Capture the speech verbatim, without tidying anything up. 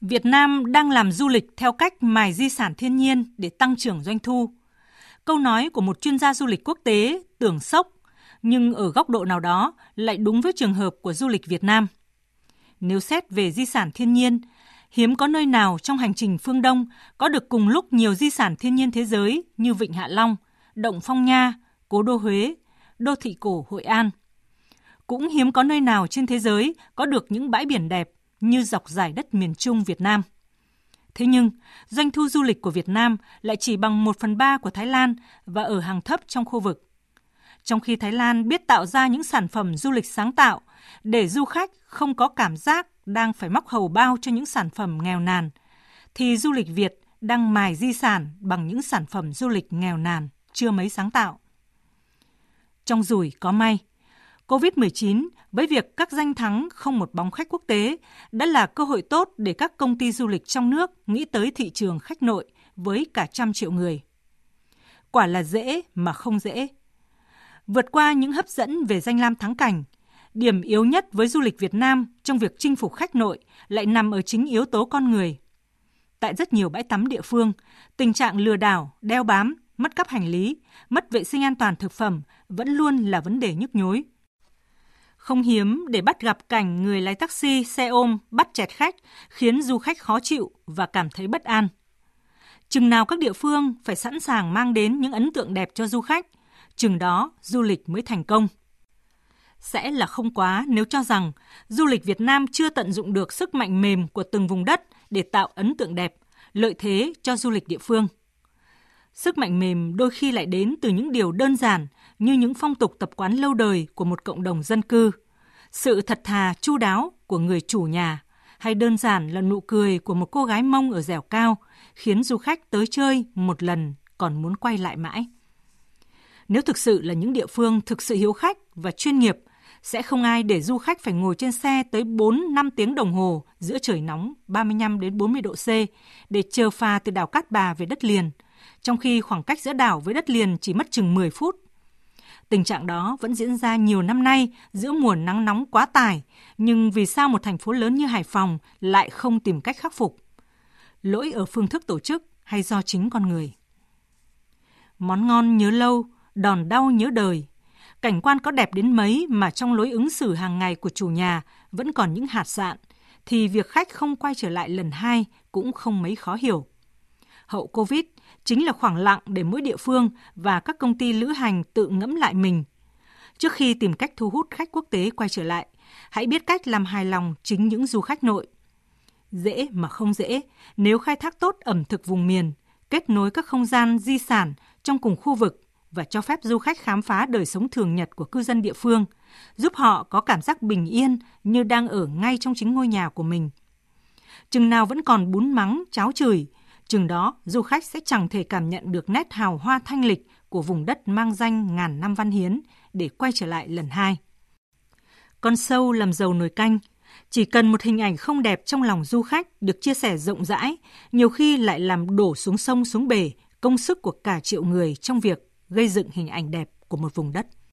Việt Nam đang làm du lịch theo cách mài di sản thiên nhiên để tăng trưởng doanh thu. Câu nói của một chuyên gia du lịch quốc tế tưởng sốc, nhưng ở góc độ nào đó lại đúng với trường hợp của du lịch Việt Nam. Nếu xét về di sản thiên nhiên, hiếm có nơi nào trong hành trình phương Đông có được cùng lúc nhiều di sản thiên nhiên thế giới như Vịnh Hạ Long, Động Phong Nha, Cố Đô Huế, Đô Thị Cổ Hội An. Cũng hiếm có nơi nào trên thế giới có được những bãi biển đẹp như dọc dải đất miền Trung Việt Nam. Thế nhưng, doanh thu du lịch của Việt Nam lại chỉ bằng một phần ba của Thái Lan và ở hàng thấp trong khu vực. Trong khi Thái Lan biết tạo ra những sản phẩm du lịch sáng tạo để du khách không có cảm giác đang phải móc hầu bao cho những sản phẩm nghèo nàn, thì du lịch Việt đang mài di sản bằng những sản phẩm du lịch nghèo nàn, chưa mấy sáng tạo. Trong rủi có may, cô vít mười chín với việc các danh thắng không một bóng khách quốc tế đã là cơ hội tốt để các công ty du lịch trong nước nghĩ tới thị trường khách nội với cả trăm triệu người. Quả là dễ mà không dễ. Vượt qua những hấp dẫn về danh lam thắng cảnh, điểm yếu nhất với du lịch Việt Nam trong việc chinh phục khách nội lại nằm ở chính yếu tố con người. Tại rất nhiều bãi tắm địa phương, tình trạng lừa đảo, đeo bám, mất cắp hành lý, mất vệ sinh an toàn thực phẩm vẫn luôn là vấn đề nhức nhối. Không hiếm để bắt gặp cảnh người lái taxi, xe ôm bắt chẹt khách khiến du khách khó chịu và cảm thấy bất an. Chừng nào các địa phương phải sẵn sàng mang đến những ấn tượng đẹp cho du khách, chừng đó du lịch mới thành công. Sẽ là không quá nếu cho rằng du lịch Việt Nam chưa tận dụng được sức mạnh mềm của từng vùng đất để tạo ấn tượng đẹp, lợi thế cho du lịch địa phương. Sức mạnh mềm đôi khi lại đến từ những điều đơn giản như những phong tục tập quán lâu đời của một cộng đồng dân cư, sự thật thà chu đáo của người chủ nhà, hay đơn giản là nụ cười của một cô gái Mông ở dẻo cao khiến du khách tới chơi một lần còn muốn quay lại mãi. Nếu thực sự là những địa phương thực sự hiếu khách và chuyên nghiệp, sẽ không ai để du khách phải ngồi trên xe tới bốn năm tiếng đồng hồ giữa trời nóng ba mươi lăm đến bốn mươi độ C để chờ phà từ đảo Cát Bà về đất liền, trong khi khoảng cách giữa đảo với đất liền chỉ mất chừng mười phút. Tình trạng đó vẫn diễn ra nhiều năm nay giữa mùa nắng nóng quá tải, nhưng vì sao một thành phố lớn như Hải Phòng lại không tìm cách khắc phục? Lỗi ở phương thức tổ chức hay do chính con người? Món ngon nhớ lâu, đòn đau nhớ đời. Cảnh quan có đẹp đến mấy mà trong lối ứng xử hàng ngày của chủ nhà vẫn còn những hạt sạn, thì việc khách không quay trở lại lần hai cũng không mấy khó hiểu. Hậu Covid chính là khoảng lặng để mỗi địa phương và các công ty lữ hành tự ngẫm lại mình. Trước khi tìm cách thu hút khách quốc tế quay trở lại, hãy biết cách làm hài lòng chính những du khách nội. Dễ mà không dễ, nếu khai thác tốt ẩm thực vùng miền, kết nối các không gian di sản trong cùng khu vực và cho phép du khách khám phá đời sống thường nhật của cư dân địa phương, giúp họ có cảm giác bình yên như đang ở ngay trong chính ngôi nhà của mình. Chừng nào vẫn còn bún mắng, cháo chửi, chừng đó du khách sẽ chẳng thể cảm nhận được nét hào hoa thanh lịch của vùng đất mang danh ngàn năm văn hiến để quay trở lại lần hai. Con sâu làm giàu nồi canh, chỉ cần một hình ảnh không đẹp trong lòng du khách được chia sẻ rộng rãi, nhiều khi lại làm đổ xuống sông xuống bể công sức của cả triệu người trong việc gây dựng hình ảnh đẹp của một vùng đất.